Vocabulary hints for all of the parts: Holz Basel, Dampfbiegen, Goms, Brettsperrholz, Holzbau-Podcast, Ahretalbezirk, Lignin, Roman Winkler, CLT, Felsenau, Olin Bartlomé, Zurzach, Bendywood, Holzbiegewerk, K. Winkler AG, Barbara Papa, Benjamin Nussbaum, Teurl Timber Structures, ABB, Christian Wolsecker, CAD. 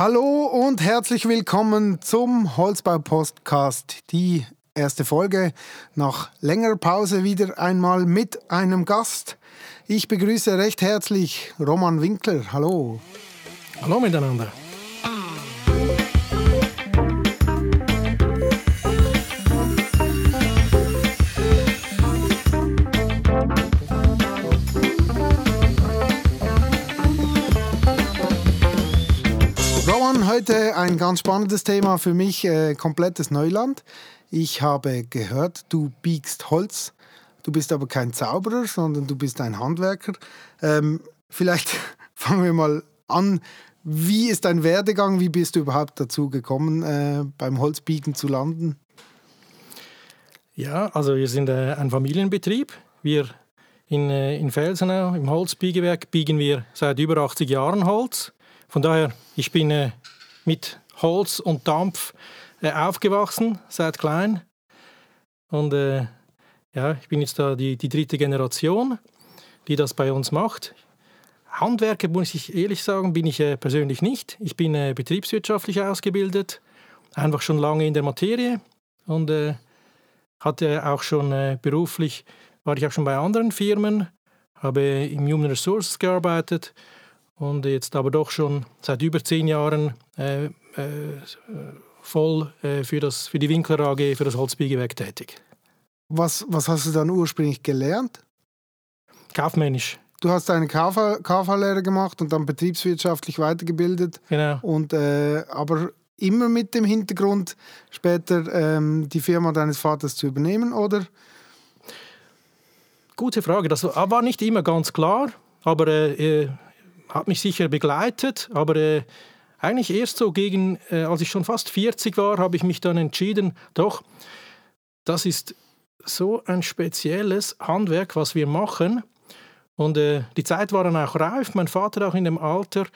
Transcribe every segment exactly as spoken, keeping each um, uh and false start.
Hallo und herzlich willkommen zum Holzbau-Podcast. Die erste Folge nach längerer Pause wieder einmal mit einem Gast. Ich begrüße recht herzlich Roman Winkler. Hallo. Hallo miteinander. Heute ein ganz spannendes Thema für mich, äh, komplettes Neuland. Ich habe gehört, du biegst Holz. Du bist aber kein Zauberer, sondern du bist ein Handwerker. Ähm, vielleicht fangen wir mal an. Wie ist dein Werdegang? Wie bist du überhaupt dazu gekommen, äh, beim Holzbiegen zu landen? Ja, also wir sind äh, ein Familienbetrieb. Wir in, äh, in Felsenau, im Holzbiegewerk, biegen wir seit über achtzig Jahren Holz. Von daher, ich bin äh, mit Holz und Dampf äh, aufgewachsen, seit klein. Und äh, ja, ich bin jetzt da die, die dritte Generation, die das bei uns macht. Handwerker, muss ich ehrlich sagen, bin ich äh, persönlich nicht. Ich bin äh, betriebswirtschaftlich ausgebildet, einfach schon lange in der Materie. Und äh, hatte auch schon äh, beruflich, war ich auch schon bei anderen Firmen, habe im Human Resources gearbeitet. Und jetzt aber doch schon seit über zehn Jahren äh, äh, voll äh, für, das, für die Winkler A G, für das Holzbiegewerk tätig. Was, was hast du dann ursprünglich gelernt? Kaufmännisch. Du hast eine K V-Lehre gemacht und dann betriebswirtschaftlich weitergebildet. Genau. Und, äh, aber immer mit dem Hintergrund, später ähm, die Firma deines Vaters zu übernehmen, oder? Gute Frage. Das war nicht immer ganz klar, aber... Äh, Hat mich sicher begleitet, aber äh, eigentlich erst so gegen, äh, als ich schon fast vierzig war, habe ich mich dann entschieden, doch, das ist so ein spezielles Handwerk, was wir machen. Und äh, die Zeit war dann auch reif, mein Vater auch in dem Alter,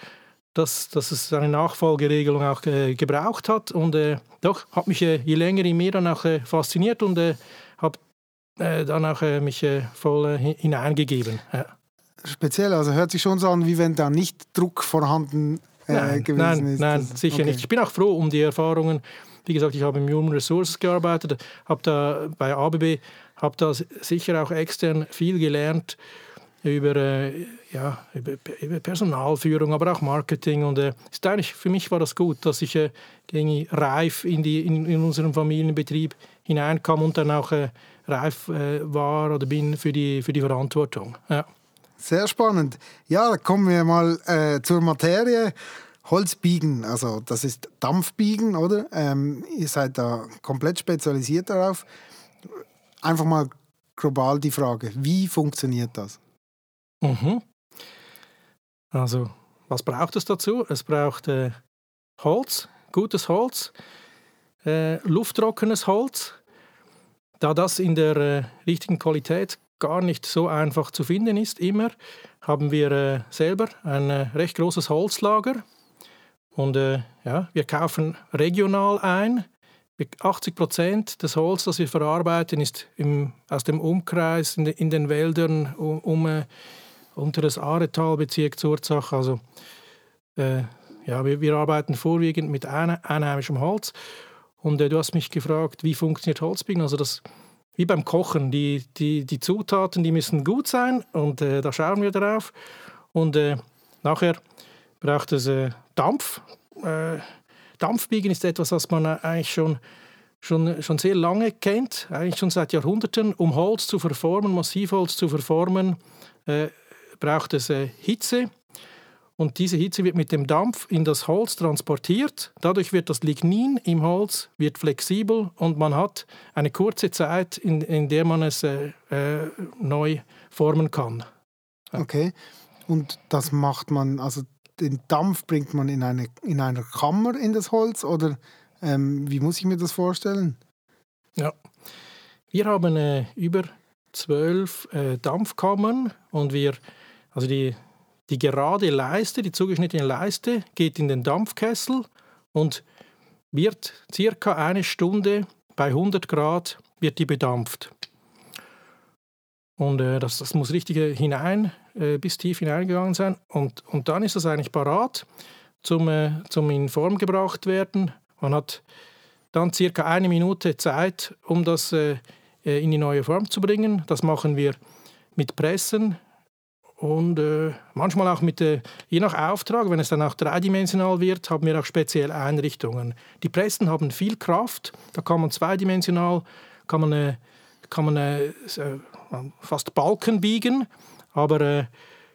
dass, dass es eine Nachfolgeregelung auch äh, gebraucht hat. Und äh, doch, hat mich äh, je länger in mir dann auch äh, fasziniert und äh, habe äh, dann auch äh, mich äh, voll äh, hineingegeben. Ja. Speziell, also hört sich schon so an, wie wenn da nicht Druck vorhanden äh, nein, gewesen nein, ist. Nein, das, sicher okay. nicht. Ich bin auch froh um die Erfahrungen. Wie gesagt, ich habe im Human Resources gearbeitet, habe da bei A B B, habe da sicher auch extern viel gelernt über, äh, ja, über, über Personalführung, aber auch Marketing. Und äh, ist eigentlich, für mich war das gut, dass ich äh, reif in, die, in, in unseren Familienbetrieb hineinkam und dann auch äh, reif äh, war oder bin für die, für die Verantwortung. Ja. Sehr spannend. Ja, kommen wir mal äh, zur Materie. Holzbiegen, also das ist Dampfbiegen, oder? Ähm, ihr seid da komplett spezialisiert darauf. Einfach mal global die Frage, wie funktioniert das? Mhm. Also, was braucht es dazu? Es braucht äh, Holz, gutes Holz, äh, lufttrockenes Holz. Da das in der äh, richtigen Qualität gar nicht so einfach zu finden ist immer, haben wir äh, selber ein äh, recht großes Holzlager und äh, ja, wir kaufen regional ein. achtzig Prozent des Holz, das wir verarbeiten, ist im, aus dem Umkreis in, de, in den Wäldern um, um äh, unter das Ahretalbezirk Zurzach. Also, äh, ja, wir, wir arbeiten vorwiegend mit eine, einheimischem Holz und äh, du hast mich gefragt, wie funktioniert Holzbiegen? Also das Wie beim Kochen, die, die, die Zutaten, die müssen gut sein und äh, da schauen wir drauf. Und äh, nachher braucht es äh, Dampf. Äh, Dampfbiegen ist etwas, was man eigentlich schon, schon, schon sehr lange kennt, eigentlich schon seit Jahrhunderten. Um Holz zu verformen, Massivholz zu verformen, äh, braucht es äh, Hitze. Und diese Hitze wird mit dem Dampf in das Holz transportiert. Dadurch wird das Lignin im Holz wird flexibel und man hat eine kurze Zeit, in, in der man es äh, äh, neu formen kann. Ja. Okay. Und das macht man, also den Dampf bringt man in eine in einer Kammer in das Holz oder ähm, wie muss ich mir das vorstellen? Ja. Wir haben äh, über zwölf äh, Dampfkammern und wir, also die Die gerade Leiste, die zugeschnittene Leiste, geht in den Dampfkessel und wird circa eine Stunde bei hundert Grad wird die bedampft. Und äh, das, das muss richtig hinein, äh, bis tief hineingegangen sein. Und, und dann ist das eigentlich parat. zum, äh, zum in Form gebracht werden. Man hat dann circa eine Minute Zeit, um das äh, in die neue Form zu bringen. Das machen wir mit Pressen und äh, manchmal auch mit, äh, je nach Auftrag, wenn es dann auch dreidimensional wird, haben wir auch spezielle Einrichtungen. Die Pressen haben viel Kraft, da kann man zweidimensional, kann man, äh, kann man äh, fast Balken biegen, aber äh,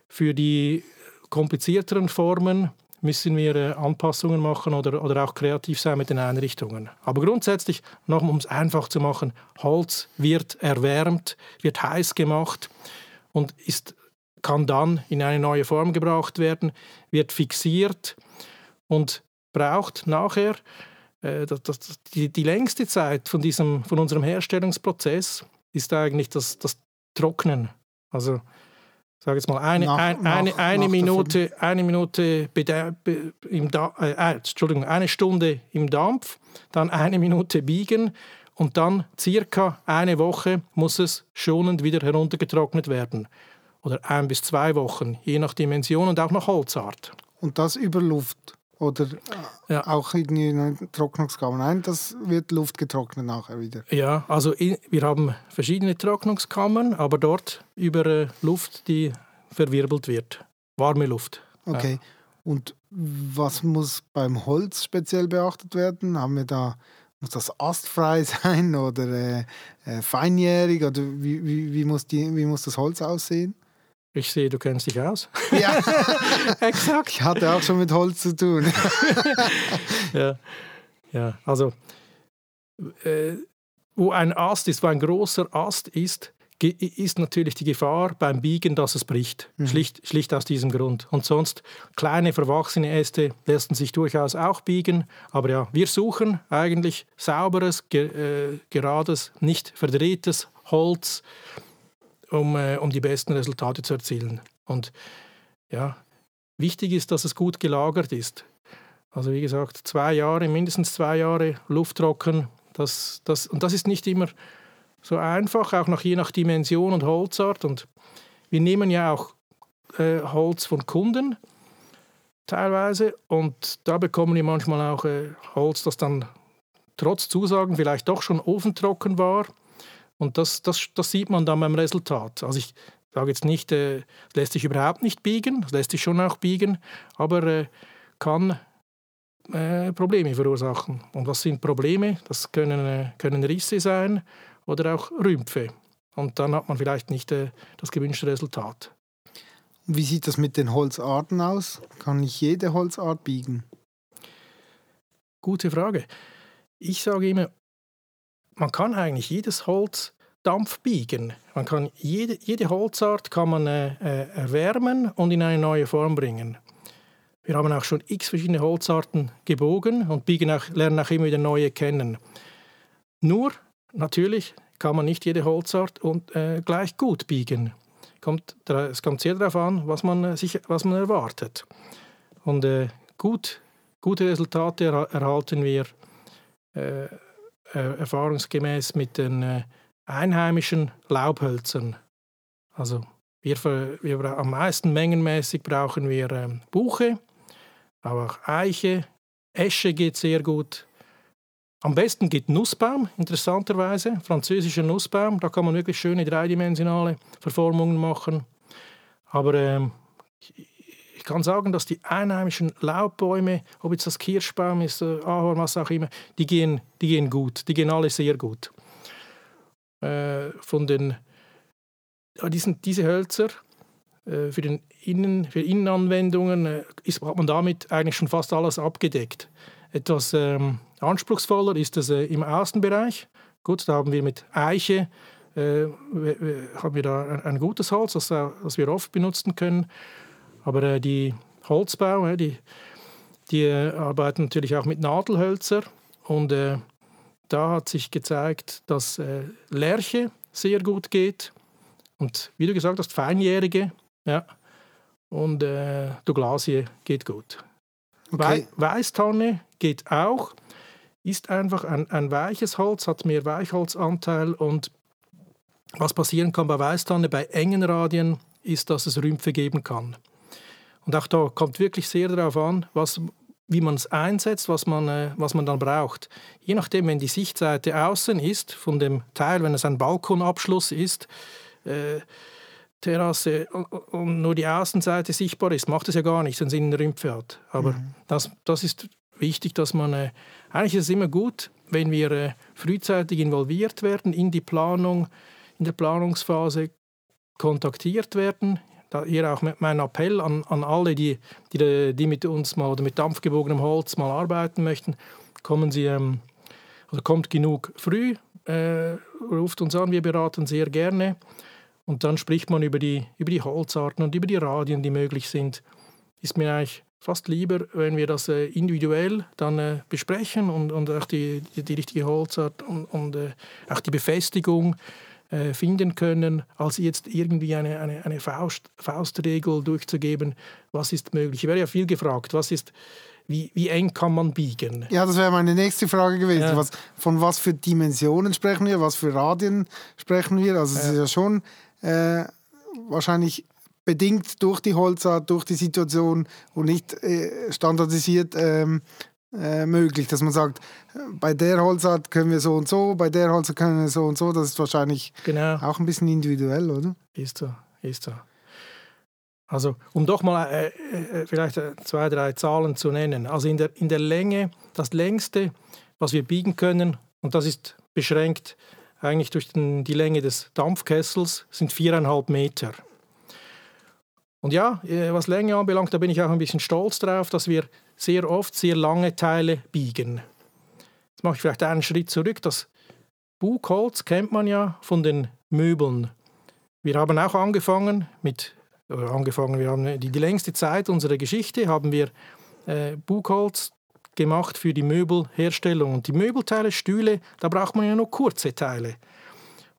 für die komplizierteren Formen müssen wir äh, Anpassungen machen oder, oder auch kreativ sein mit den Einrichtungen. Aber grundsätzlich, nochmal, um es einfach zu machen, Holz wird erwärmt, wird heiß gemacht und ist, kann dann in eine neue Form gebracht werden, wird fixiert und braucht nachher äh, das, das, die, die längste Zeit von, diesem, von unserem Herstellungsprozess ist eigentlich das, das Trocknen. Also ich sage jetzt mal, eine, nach, ein, nach, eine, eine, nach Minute, eine Minute im da- äh, Entschuldigung, eine Stunde im Dampf, dann eine Minute biegen und dann circa eine Woche muss es schonend wieder heruntergetrocknet werden. Oder ein bis zwei Wochen, je nach Dimension und auch nach Holzart. Und das über Luft? Oder ja. auch in den Trocknungskammer. Nein, das wird Luft getrocknet nachher wieder. Ja, also in, wir haben verschiedene Trocknungskammern, aber dort über äh, Luft, die verwirbelt wird. Warme Luft. Okay. Ja. Und was muss beim Holz speziell beachtet werden? Haben wir da, muss das astfrei sein oder äh, äh, feinjährig? Oder wie, wie, wie, muss die, wie muss das Holz aussehen? Ich sehe, du kennst dich aus. Ja, exakt. Ich hatte auch schon mit Holz zu tun. ja. ja, also äh, wo ein Ast ist, wo ein großer Ast ist, ge- ist natürlich die Gefahr beim Biegen, dass es bricht. Mhm. Schlicht, schlicht aus diesem Grund. Und sonst kleine, verwachsene Äste lassen sich durchaus auch biegen. Aber ja, wir suchen eigentlich sauberes, ge- äh, gerades, nicht verdrehtes Holz, Um, äh, um die besten Resultate zu erzielen. Und ja, wichtig ist, dass es gut gelagert ist. Also wie gesagt, zwei Jahre, mindestens zwei Jahre lufttrocken. Das, das, und das ist nicht immer so einfach, auch nach, je nach Dimension und Holzart. Und wir nehmen ja auch äh, Holz von Kunden teilweise. Und da bekommen wir manchmal auch äh, Holz, das dann trotz Zusagen vielleicht doch schon ofentrocken war. Und das, das, das sieht man dann beim Resultat. Also ich sage jetzt nicht, es äh, lässt sich überhaupt nicht biegen, es lässt sich schon auch biegen, aber äh, kann äh, Probleme verursachen. Und was sind Probleme? Das können, äh, können Risse sein oder auch Rümpfe. Und dann hat man vielleicht nicht äh, das gewünschte Resultat. Wie sieht das mit den Holzarten aus? Kann nicht jede Holzart biegen? Gute Frage. Ich sage immer, man kann eigentlich jedes Holz dampfbiegen. Man kann jede, jede Holzart kann man äh, erwärmen und in eine neue Form bringen. Wir haben auch schon x verschiedene Holzarten gebogen und biegen auch, lernen auch immer wieder neue kennen. Nur, natürlich kann man nicht jede Holzart und, äh, gleich gut biegen. Kommt, es kommt sehr darauf an, was man, sich, was man erwartet. Und äh, gut, gute Resultate er, erhalten wir äh, erfahrungsgemäß mit den einheimischen Laubhölzern. Also wir, wir am meisten mengenmäßig brauchen wir Buche, aber auch Eiche, Esche geht sehr gut. Am besten geht Nussbaum, interessanterweise, französischer Nussbaum. Da kann man wirklich schöne dreidimensionale Verformungen machen. Aber ähm, ich kann sagen, dass die einheimischen Laubbäume, ob jetzt das Kirschbaum ist, Ahorn, was auch immer, die gehen, die gehen gut, die gehen alle sehr gut. Äh, von den, die sind diese Hölzer äh, für, den Innen, für Innenanwendungen äh, ist, hat man damit eigentlich schon fast alles abgedeckt. Etwas ähm, anspruchsvoller ist es äh, im Außenbereich. Gut, da haben wir mit Eiche äh, haben wir da ein, ein gutes Holz, das, das wir oft benutzen können. Aber äh, die Holzbau, äh, die, die äh, arbeiten natürlich auch mit Nadelhölzer. Und äh, da hat sich gezeigt, dass äh, Lärche sehr gut geht. Und wie du gesagt hast, Feinjährige. Ja. Und äh, Douglasie geht gut. Okay. We- Weißtanne geht auch. Ist einfach ein, ein weiches Holz, hat mehr Weichholzanteil. Und was passieren kann bei Weißtanne, bei engen Radien, ist, dass es Rümpfe geben kann. Und auch da kommt wirklich sehr darauf an, was, wie man es einsetzt, was man, äh, was man dann braucht. Je nachdem, wenn die Sichtseite außen ist, von dem Teil, wenn es ein Balkonabschluss ist, äh, Terrasse und nur die Außenseite sichtbar ist, macht es ja gar nichts, wenn es innen eine Rümpfe hat. Aber mhm. das, das ist wichtig, dass man, äh, eigentlich ist es immer gut, wenn wir äh, frühzeitig involviert werden, in die Planung, in der Planungsphase kontaktiert werden. Da hier auch mein Appell an, an alle, die, die, die mit uns mal oder mit dampfgebogenem Holz mal arbeiten möchten, kommen Sie, ähm, also kommt genug früh, äh, ruft uns an, wir beraten sehr gerne. Und dann spricht man über die, über die Holzarten und über die Radien, die möglich sind. Ist mir eigentlich fast lieber, wenn wir das äh, individuell dann äh, besprechen und, und auch die, die, die richtige Holzart und, und äh, auch die Befestigung äh, finden können, als jetzt irgendwie eine, eine, eine Faust, Faustregel durchzugeben, was ist möglich. Ich wäre ja viel gefragt, was ist, wie, wie eng kann man biegen? Ja, das wäre meine nächste Frage gewesen. Ja. Was, von was für Dimensionen sprechen wir, was für Radien sprechen wir? Also es ja. ist ja schon... Äh, wahrscheinlich bedingt durch die Holzart, durch die Situation und nicht äh, standardisiert ähm, äh, möglich, dass man sagt, bei der Holzart können wir so und so, bei der Holzart können wir so und so, das ist wahrscheinlich genau. auch ein bisschen individuell, oder? Ist so, ist so. Also um doch mal äh, äh, vielleicht zwei, drei Zahlen zu nennen, also in der, in der Länge, das längste, was wir biegen können, und das ist beschränkt, eigentlich durch den, die Länge des Dampfkessels, sind viereinhalb Meter. Und ja, was Länge anbelangt, da bin ich auch ein bisschen stolz drauf, dass wir sehr oft sehr lange Teile biegen. Jetzt mache ich vielleicht einen Schritt zurück. Das Buchholz kennt man ja von den Möbeln. Wir haben auch angefangen mit, oder angefangen, wir haben die, die längste Zeit unserer Geschichte, haben wir äh, Buchholz gemacht für die Möbelherstellung. Und die Möbelteile, Stühle, da braucht man ja nur kurze Teile.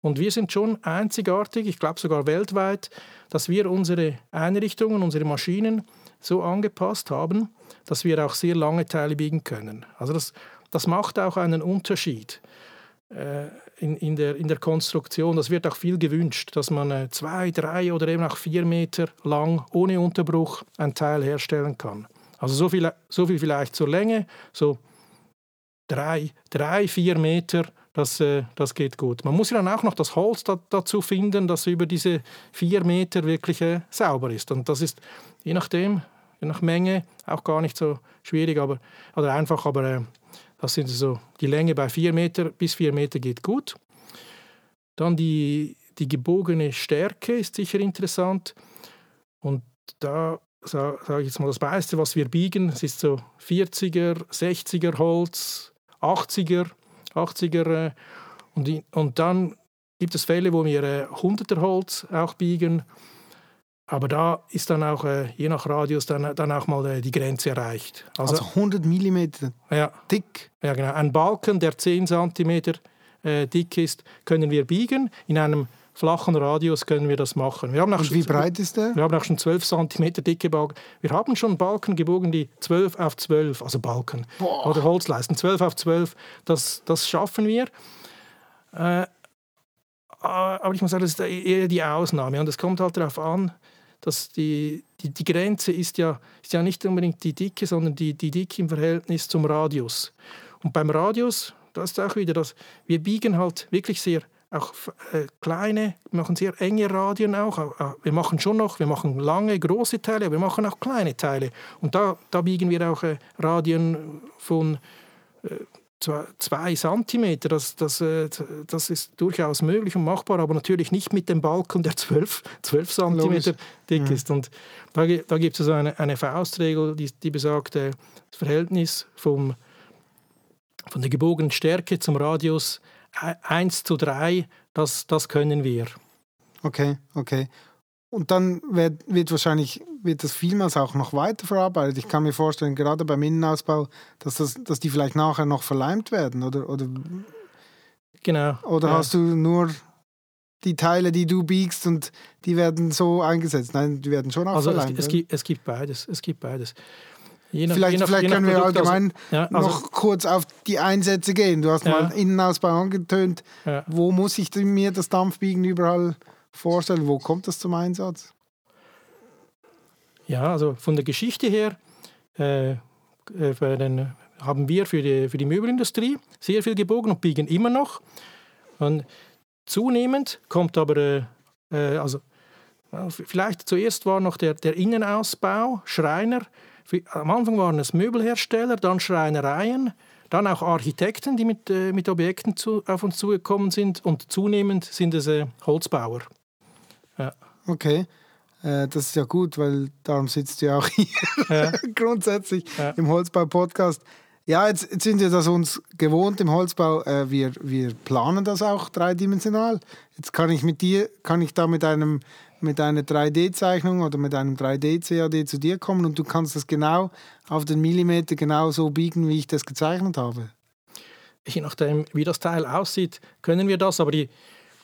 Und wir sind schon einzigartig, ich glaube sogar weltweit, dass wir unsere Einrichtungen, unsere Maschinen so angepasst haben, dass wir auch sehr lange Teile biegen können. Also das, das macht auch einen Unterschied äh, in, in, der, in der Konstruktion. Das wird auch viel gewünscht, dass man äh, zwei, drei oder eben auch vier Meter lang ohne Unterbruch ein Teil herstellen kann. Also so viel, so viel vielleicht zur Länge, so drei, drei vier Meter, das, äh, das geht gut. Man muss ja dann auch noch das Holz da, dazu finden, das über diese vier Meter wirklich äh, sauber ist. Und das ist je nachdem, je nach Menge, auch gar nicht so schwierig aber, oder einfach, aber äh, das sind so die Länge bei vier Meter, bis vier Meter geht gut. Dann die, die gebogene Stärke ist sicher interessant. Und da... So, sage ich jetzt mal, das meiste, was wir biegen, es ist so vierziger, sechziger Holz, achtziger, achtziger äh, und, in, und dann gibt es Fälle, wo wir äh, hunderter Holz auch biegen, aber da ist dann auch, äh, je nach Radius, dann, dann auch mal äh, die Grenze erreicht. Also, also hundert Millimeter ja, dick? Ja, genau. Ein Balken, der zehn Zentimeter äh, dick ist, können wir biegen in einem flachen Radius können wir das machen. Wir haben auch Und wie schon, breit ist der? Wir haben auch schon zwölf Zentimeter dicke Balken. Wir haben schon Balken gebogen, die zwölf auf zwölf, also Balken Boah. oder Holzleisten, zwölf auf zwölf, das, das schaffen wir. Äh, aber ich muss sagen, das ist eher die Ausnahme. Und es kommt halt darauf an, dass die, die, die Grenze ist ja, ist ja nicht unbedingt die Dicke, sondern die, die Dicke im Verhältnis zum Radius. Und beim Radius, das ist auch wieder das, wir biegen halt wirklich sehr auch äh, kleine, wir machen sehr enge Radien auch. Wir machen schon noch, wir machen lange, große Teile, aber wir machen auch kleine Teile. Und da, da biegen wir auch äh, Radien von äh, zwei, zwei Zentimeter. Das, das, äh, das ist durchaus möglich und machbar, aber natürlich nicht mit dem Balken, der zwölf, zwölf Zentimeter dick ja. ist. Und da, da gibt es also eine, eine Faustregel, die, die besagt, äh, das Verhältnis vom, von der gebogenen Stärke zum Radius eins zu drei, das, das können wir. Okay, okay. Und dann wird, wird wahrscheinlich wird das vielmals auch noch weiterverarbeitet. Ich kann mir vorstellen, gerade beim Innenausbau, dass, das, dass die vielleicht nachher noch verleimt werden, oder? oder genau. Oder ja. hast du nur die Teile, die du biegst und die werden so eingesetzt? Nein, die werden schon auch also verleimt. Es, es, gibt, es gibt beides, es gibt beides. Nach, vielleicht nach, vielleicht können wir allgemein also, ja, also, noch kurz auf die Einsätze gehen. Du hast ja. mal Innenausbau angetönt. Ja. Wo muss ich mir das Dampfbiegen überall vorstellen? Wo kommt das zum Einsatz? Ja, also von der Geschichte her äh, für den, haben wir für die, für die Möbelindustrie sehr viel gebogen und biegen immer noch. Und zunehmend kommt aber, äh, also vielleicht zuerst war noch der, der Innenausbau, Schreiner. Am Anfang waren es Möbelhersteller, dann Schreinereien, dann auch Architekten, die mit, äh, mit Objekten zu, auf uns zugekommen sind. Und zunehmend sind es äh, Holzbauer. Ja. Okay, äh, das ist ja gut, weil darum sitzt du ja auch hier ja. grundsätzlich ja. im Holzbau-Podcast. Ja, jetzt, jetzt sind wir das uns gewohnt im Holzbau. Äh, wir, wir planen das auch dreidimensional. Jetzt kann ich mit dir, kann ich da mit einem mit einer drei D Zeichnung oder mit einem drei D C A D zu dir kommen und du kannst das genau auf den Millimeter genau so biegen, wie ich das gezeichnet habe. Je nachdem, wie das Teil aussieht, können wir das. Aber die,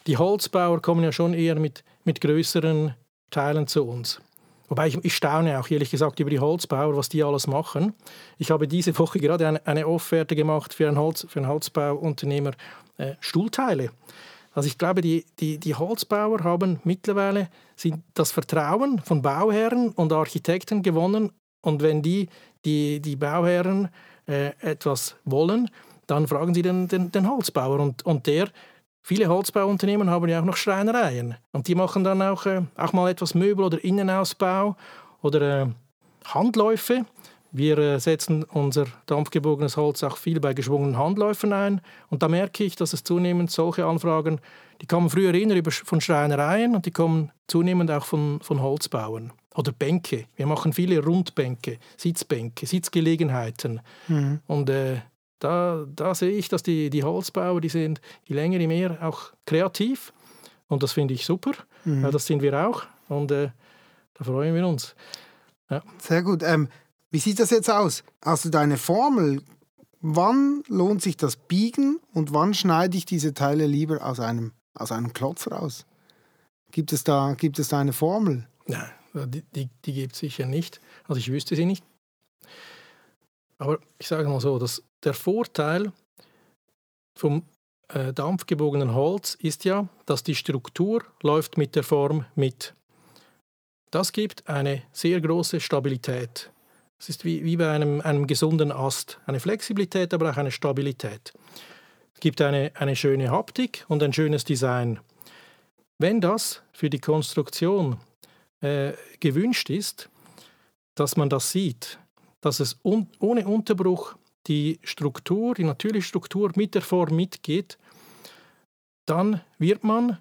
die Holzbauer kommen ja schon eher mit, mit größeren Teilen zu uns. Wobei ich, ich staune auch ehrlich gesagt über die Holzbauer, was die alles machen. Ich habe diese Woche gerade eine, eine Offerte gemacht für einen, Holz, für einen Holzbauunternehmer äh, Stuhlteile. Also ich glaube, die, die, die Holzbauer haben mittlerweile sind das Vertrauen von Bauherren und Architekten gewonnen. Und wenn die, die, die Bauherren äh, etwas wollen, dann fragen sie den, den, den Holzbauer. Und, und der, viele Holzbauunternehmen haben ja auch noch Schreinereien. Und die machen dann auch, äh, auch mal etwas Möbel oder Innenausbau oder äh, Handläufe. Wir äh, setzen unser dampfgebogenes Holz auch viel bei geschwungenen Handläufen ein. Und da merke ich, dass es zunehmend solche Anfragen, die kamen früher eher von Schreinereien und die kommen zunehmend auch von, von Holzbauern. Oder Bänke. Wir machen viele Rundbänke, Sitzbänke, Sitzgelegenheiten. Mhm. Und äh, da, da sehe ich, dass die, die Holzbauer, die sind je länger, je mehr auch kreativ. Und das finde ich super. Mhm. Ja, das sind wir auch. Und äh, da freuen wir uns. Ja. Sehr gut. Ähm Wie sieht das jetzt aus? Hast du deine Formel? Wann lohnt sich das Biegen und wann schneide ich diese Teile lieber aus einem, aus einem Klotz raus? Gibt es da, gibt es da eine Formel? Nein, die, die, die gibt es sicher nicht. Also ich wüsste sie nicht. Aber ich sage mal so, dass der Vorteil vom äh, dampfgebogenen Holz ist ja, dass die Struktur läuft mit der Form mit. Das gibt eine sehr große Stabilität. Es ist wie, wie bei einem, einem gesunden Ast. Eine Flexibilität, aber auch eine Stabilität. Es gibt eine, eine schöne Haptik und ein schönes Design. Wenn das für die Konstruktion äh, gewünscht ist, dass man das sieht, dass es un, ohne Unterbruch die Struktur, die natürliche Struktur mit der Form mitgeht, dann wird man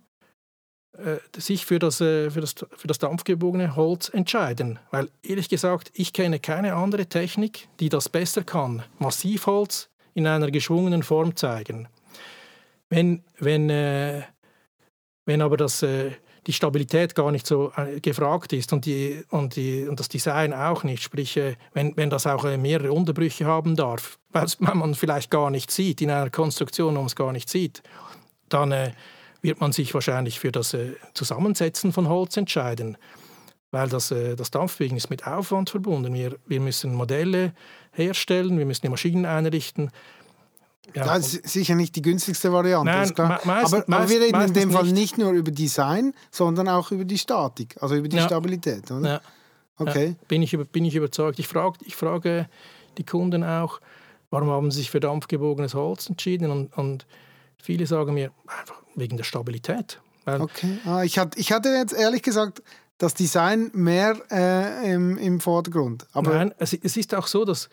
sich für das, für, das, für das dampfgebogene Holz entscheiden. Weil ehrlich gesagt, ich kenne keine andere Technik, die das besser kann. Massivholz in einer geschwungenen Form zeigen. Wenn, wenn, äh, wenn aber das, äh, die Stabilität gar nicht so äh, gefragt ist und, die, und, die, und das Design auch nicht, sprich, äh, wenn, wenn das auch äh, mehrere Unterbrüche haben darf, weil man vielleicht gar nicht sieht, in einer Konstruktion, wo man es gar nicht sieht, dann äh, wird man sich wahrscheinlich für das äh, Zusammensetzen von Holz entscheiden. Weil das, äh, das Dampfbiegen ist mit Aufwand verbunden. Wir, wir müssen Modelle herstellen, wir müssen die Maschinen einrichten. Ja, das ist sicher nicht die günstigste Variante. Nein, ist klar. Meist, aber, meist, aber wir reden in dem Fall nicht nur über Design, sondern auch über die Statik, also über die ja. Stabilität. Oder? Ja. Okay. Ja, bin, ich, bin ich überzeugt. Ich frage, ich frage die Kunden auch, warum haben sie sich für dampfgebogenes Holz entschieden? Und, und viele sagen mir einfach, wegen der Stabilität. Okay. Ah, ich, hat, ich hatte jetzt ehrlich gesagt das Design mehr äh, im, im Vordergrund. Aber nein, es, es ist auch so, dass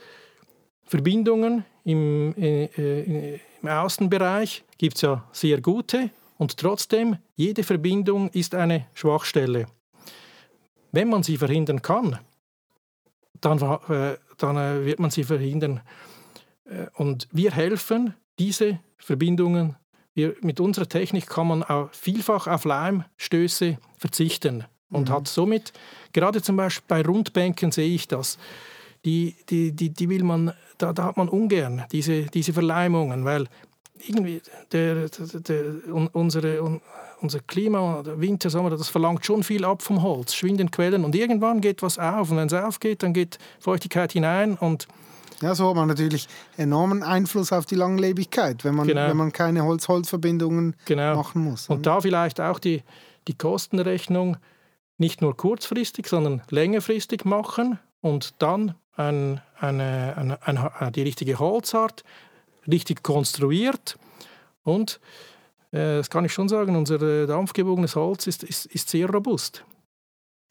Verbindungen im, äh, im Außenbereich gibt es ja sehr gute und trotzdem, jede Verbindung ist eine Schwachstelle. Wenn man sie verhindern kann, dann, äh, dann äh, wird man sie verhindern. Äh, und wir helfen, diese Verbindungen zu Wir, mit unserer Technik kann man auch vielfach auf Leimstöße verzichten und mhm. hat somit, gerade zum Beispiel bei Rundbänken sehe ich das, die, die, die, die will man, da, da hat man ungern diese, diese Verleimungen, weil irgendwie der, der, der, unsere, unser Klima, der Winter, Sommer, das verlangt schon viel ab vom Holz, schwinden Quellen und irgendwann geht was auf und wenn es aufgeht, dann geht Feuchtigkeit hinein und ja, so hat man natürlich enormen Einfluss auf die Langlebigkeit, wenn man, genau. wenn man keine Holz-Holz-Verbindungen genau. machen muss. Und da vielleicht auch die, die Kostenrechnung nicht nur kurzfristig, sondern längerfristig machen und dann ein, eine, eine, eine, die richtige Holzart, richtig konstruiert. Und äh, das kann ich schon sagen, unser dampfgebogenes Holz ist, ist, ist sehr robust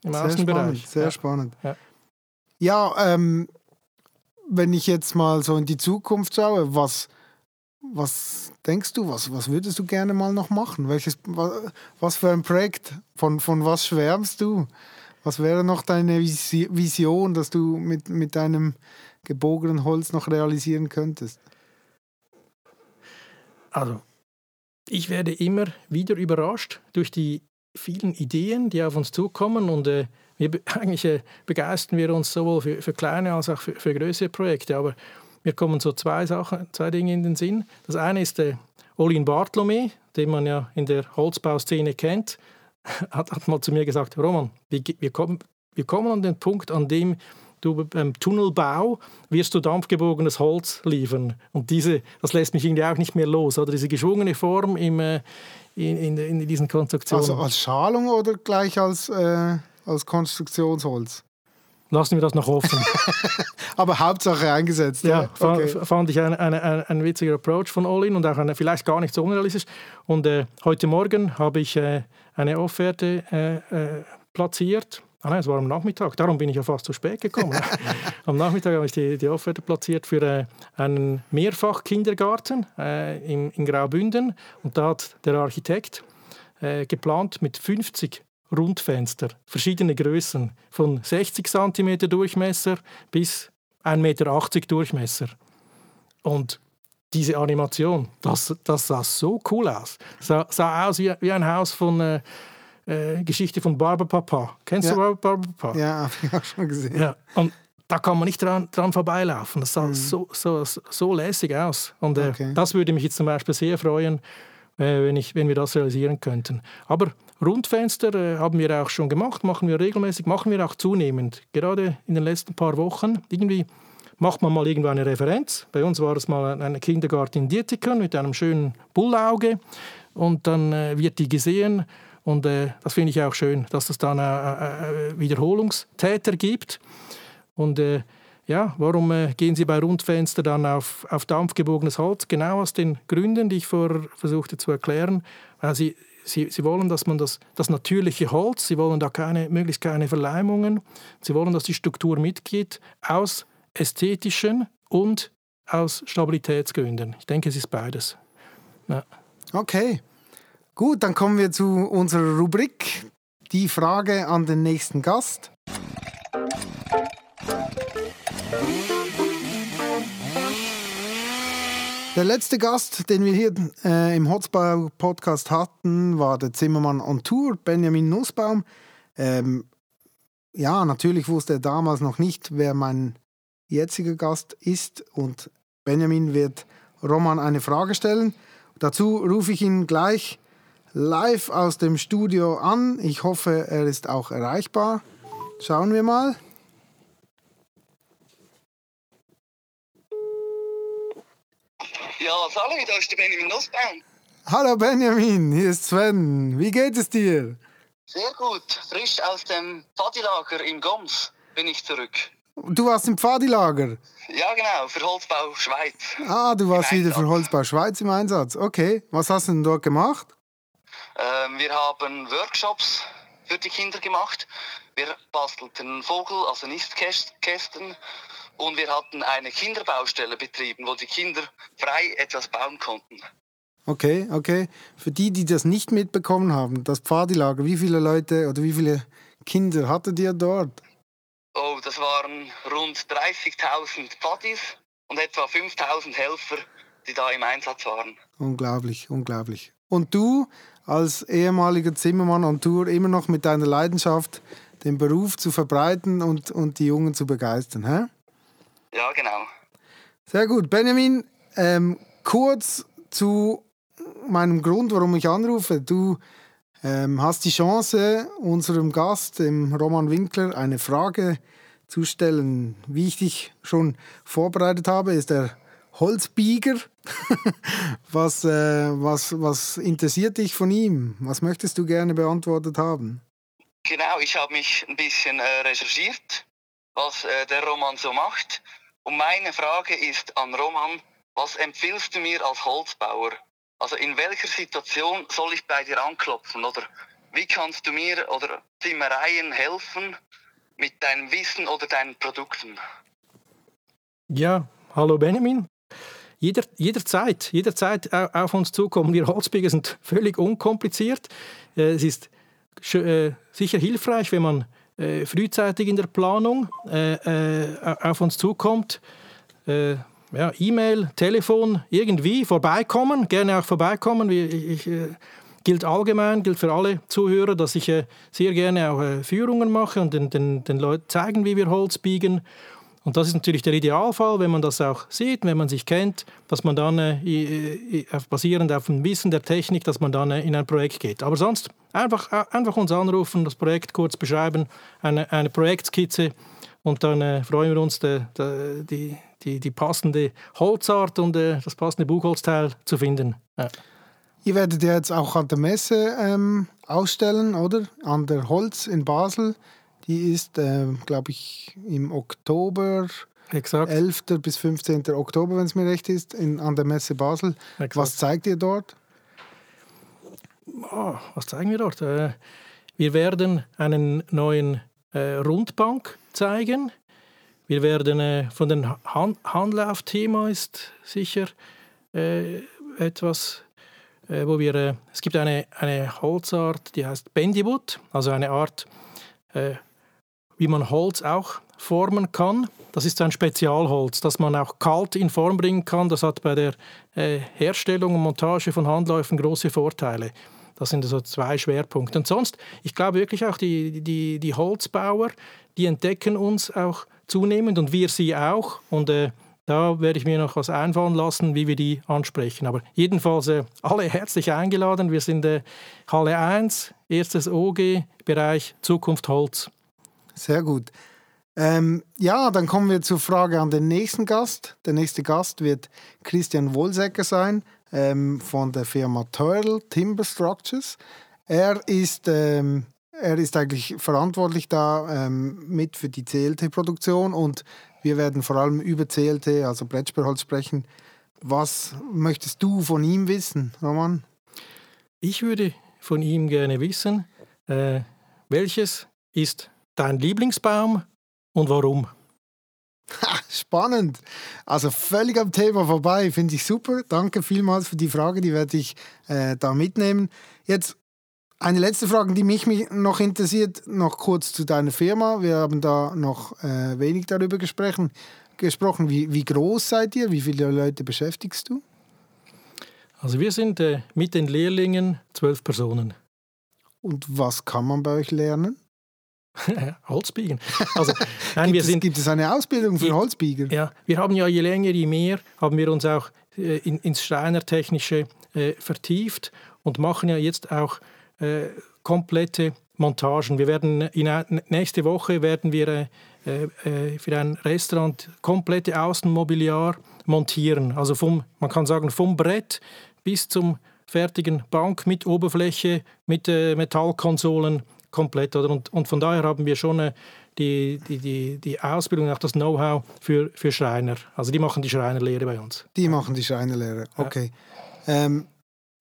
im sehr Außenbereich. Spannend, sehr ja. spannend. Ja, ja ähm, wenn ich jetzt mal so in die Zukunft schaue, was... Was denkst du, was, was würdest du gerne mal noch machen? Welches, was für ein Projekt? Von, von was schwärmst du? Was wäre noch deine Vision, dass du mit, mit deinem gebogenen Holz noch realisieren könntest? Also, ich werde immer wieder überrascht durch die vielen Ideen, die auf uns zukommen. Und äh, wir, eigentlich äh, begeistern wir uns sowohl für, für kleine als auch für, für größere Projekte. Aber mir kommen so zwei Sachen, zwei Dinge in den Sinn. Das eine ist der Olin Bartlomé, den man ja in der Holzbauszene kennt, hat, hat mal zu mir gesagt, Roman, wir, wir, kommen, wir kommen an den Punkt, an dem du beim Tunnelbau wirst du dampfgebogenes Holz liefern. Und diese, das lässt mich irgendwie auch nicht mehr los, oder diese geschwungene Form im, in, in, in diesen Konstruktionen. Also als Schalung oder gleich als, äh, als Konstruktionsholz? Lassen wir das noch offen. Aber Hauptsache eingesetzt. Ja, ja. Okay. Fand ich ein, ein, ein, ein witziger Approach von Olin und auch eine, vielleicht gar nicht so unrealistisch. Und äh, heute Morgen habe ich äh, eine Offerte äh, äh, platziert. Ah nein, es war am Nachmittag, darum bin ich ja fast zu spät gekommen. Am Nachmittag habe ich die, die Offerte platziert für äh, einen Mehrfachkindergarten äh, in, in Graubünden. Und da hat der Architekt äh, geplant mit fünfzig Rundfenster, verschiedene Größen, von sechzig Zentimeter Durchmesser bis ein Meter achtzig Durchmesser. Und diese Animation, das, das sah so cool aus. Sah, sah aus wie, wie ein Haus von äh, äh, Geschichte von Barbara Papa. Kennst ja. du Barbara Papa? Ja, habe ich auch schon gesehen. Ja, und da kann man nicht dran, dran vorbeilaufen. Das sah mhm. so, so, so lässig aus. Und äh, okay. das würde mich jetzt zum Beispiel sehr freuen, Wenn, ich, wenn wir das realisieren könnten. Aber Rundfenster äh, haben wir auch schon gemacht, machen wir regelmäßig, machen wir auch zunehmend. Gerade in den letzten paar Wochen irgendwie macht man mal irgendwo eine Referenz. Bei uns war es mal ein Kindergarten in Dietikon mit einem schönen Bullauge und dann äh, wird die gesehen und äh, das finde ich auch schön, dass es dann äh, äh, Wiederholungstäter gibt. Und äh, ja, warum äh, gehen Sie bei Rundfenster dann auf, auf dampfgebogenes Holz? Genau aus den Gründen, die ich vorher versuchte zu erklären. Weil Sie, Sie, Sie wollen, dass man das, das natürliche Holz, Sie wollen da keine, möglichst keine Verleimungen, Sie wollen, dass die Struktur mitgeht, aus ästhetischen und aus Stabilitätsgründen. Ich denke, es ist beides. Ja. Okay, gut, dann kommen wir zu unserer Rubrik. Die Frage an den nächsten Gast. Der letzte Gast, den wir hier äh, im Holzbau-Podcast hatten, war der Zimmermann on Tour, Benjamin Nussbaum. Ähm, ja, natürlich wusste er damals noch nicht, wer mein jetziger Gast ist. Und Benjamin wird Roman eine Frage stellen. Dazu rufe ich ihn gleich live aus dem Studio an. Ich hoffe, er ist auch erreichbar. Schauen wir mal. Ja, hallo, da ist der Benjamin Nussbaum. Hallo Benjamin, hier ist Sven. Wie geht es dir? Sehr gut. Frisch aus dem Pfadilager in Goms bin ich zurück. Du warst im Pfadilager? Ja, genau, für Holzbau Schweiz. Ah, du warst wieder für Holzbau Schweiz im Einsatz. Okay, was hast du denn dort gemacht? Ähm, wir haben Workshops für die Kinder gemacht. Wir bastelten Vogel, also Nistkästen. Und wir hatten eine Kinderbaustelle betrieben, wo die Kinder frei etwas bauen konnten. Okay, okay. Für die, die das nicht mitbekommen haben, das Pfadilager, wie viele Leute oder wie viele Kinder hattet ihr dort? Oh, das waren rund dreißigtausend Pfadis und etwa fünftausend Helfer, die da im Einsatz waren. Unglaublich, unglaublich. Und du als ehemaliger Zimmermann on Tour immer noch mit deiner Leidenschaft, den Beruf zu verbreiten und, und die Jungen zu begeistern, hä? Ja, genau. Sehr gut. Benjamin, ähm, kurz zu meinem Grund, warum ich anrufe. Du ähm, hast die Chance, unserem Gast, dem Roman Winkler, eine Frage zu stellen. Wie ich dich schon vorbereitet habe, ist der Holzbieger. was, äh, was, was interessiert dich von ihm? Was möchtest du gerne beantwortet haben? Genau, ich habe mich ein bisschen äh, recherchiert, was äh, der Roman so macht. Und meine Frage ist an Roman, was empfiehlst du mir als Holzbauer? Also in welcher Situation soll ich bei dir anklopfen? Oder wie kannst du mir oder Zimmereien helfen mit deinem Wissen oder deinen Produkten? Ja, hallo Benjamin. Jeder, jederzeit, jederzeit auf uns zukommen. Wir Holzbieger sind völlig unkompliziert. Es ist sicher hilfreich, wenn man frühzeitig in der Planung auf uns zukommt. Ja, E-Mail, Telefon, irgendwie vorbeikommen, gerne auch vorbeikommen. Ich, ich, gilt allgemein, gilt für alle Zuhörer, dass ich sehr gerne auch Führungen mache und den, den, den Leuten zeigen, wie wir Holz biegen. Und das ist natürlich der Idealfall, wenn man das auch sieht, wenn man sich kennt, dass man dann äh, basierend auf dem Wissen der Technik, dass man dann äh, in ein Projekt geht. Aber sonst einfach, einfach uns anrufen, das Projekt kurz beschreiben, eine, eine Projektskizze und dann äh, freuen wir uns, de, de, die, die, die passende Holzart und äh, das passende Buchholzteil zu finden. Ja. Ihr werdet ja jetzt auch an der Messe ähm, ausstellen, oder? An der Holz in Basel. Die ist, äh, glaube ich, im Oktober, exakt. elften bis fünfzehnten Oktober, wenn es mir recht ist, in, an der Messe Basel. Exakt. Was zeigt ihr dort? Oh, was zeigen wir dort? Äh, wir werden einen neuen äh, Rundbank zeigen. Wir werden äh, von dem Han- Handlaufthema ist sicher äh, etwas... Äh, wo wir, äh, es gibt eine, eine Holzart, die heißt Bendywood, also eine Art, äh, wie man Holz auch formen kann. Das ist ein Spezialholz, das man auch kalt in Form bringen kann. Das hat bei der äh, Herstellung und Montage von Handläufen große Vorteile. Das sind so zwei Schwerpunkte. Und sonst, ich glaube wirklich auch, die, die, die Holzbauer, die entdecken uns auch zunehmend und wir sie auch. Und äh, da werde ich mir noch was einfallen lassen, wie wir die ansprechen. Aber jedenfalls äh, alle herzlich eingeladen. Wir sind äh, Halle eins, erstes O G, Bereich Zukunft Holz. Sehr gut. Ähm, ja, dann kommen wir zur Frage an den nächsten Gast. Der nächste Gast wird Christian Wolsecker sein, ähm, von der Firma Teurl Timber Structures. Er ist... Ähm, Er ist eigentlich verantwortlich da ähm, mit für die C L T-Produktion und wir werden vor allem über C L T, also Brettsperrholz, sprechen. Was möchtest du von ihm wissen, Roman? Ich würde von ihm gerne wissen, äh, welches ist dein Lieblingsbaum und warum? Ha, spannend. Also völlig am Thema vorbei, finde ich super. Danke vielmals für die Frage, die werde ich äh, da mitnehmen. Jetzt eine letzte Frage, die mich noch interessiert, noch kurz zu deiner Firma. Wir haben da noch äh, wenig darüber gesprochen. gesprochen. Wie, wie groß seid ihr? Wie viele Leute beschäftigst du? Also wir sind äh, mit den Lehrlingen zwölf Personen. Und was kann man bei euch lernen? Holzbiegen. Also, nein, gibt, wir sind, es, gibt es eine Ausbildung für Holzbieger? Ja, wir haben ja je länger, je mehr, haben wir uns auch äh, in, ins Schreinertechnische äh, vertieft und machen ja jetzt auch Äh, komplette Montagen. Wir werden in, nächste Woche werden wir äh, äh, für ein Restaurant komplette Außenmobiliar montieren. Also vom, man kann sagen, vom Brett bis zum fertigen Bank mit Oberfläche, mit äh, Metallkonsolen komplett. Oder? Und, und von daher haben wir schon äh, die, die, die, die Ausbildung, auch das Know-how für, für Schreiner. Also die machen die Schreinerlehre bei uns. Die machen die Schreinerlehre, okay. Ja. Ähm,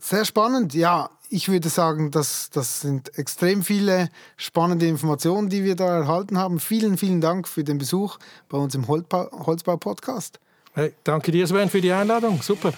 sehr spannend, ja. Ich würde sagen, das, das sind extrem viele spannende Informationen, die wir da erhalten haben. Vielen, vielen Dank für den Besuch bei uns im Holzbau-Podcast. Hey, danke dir, Sven, für die Einladung. Super.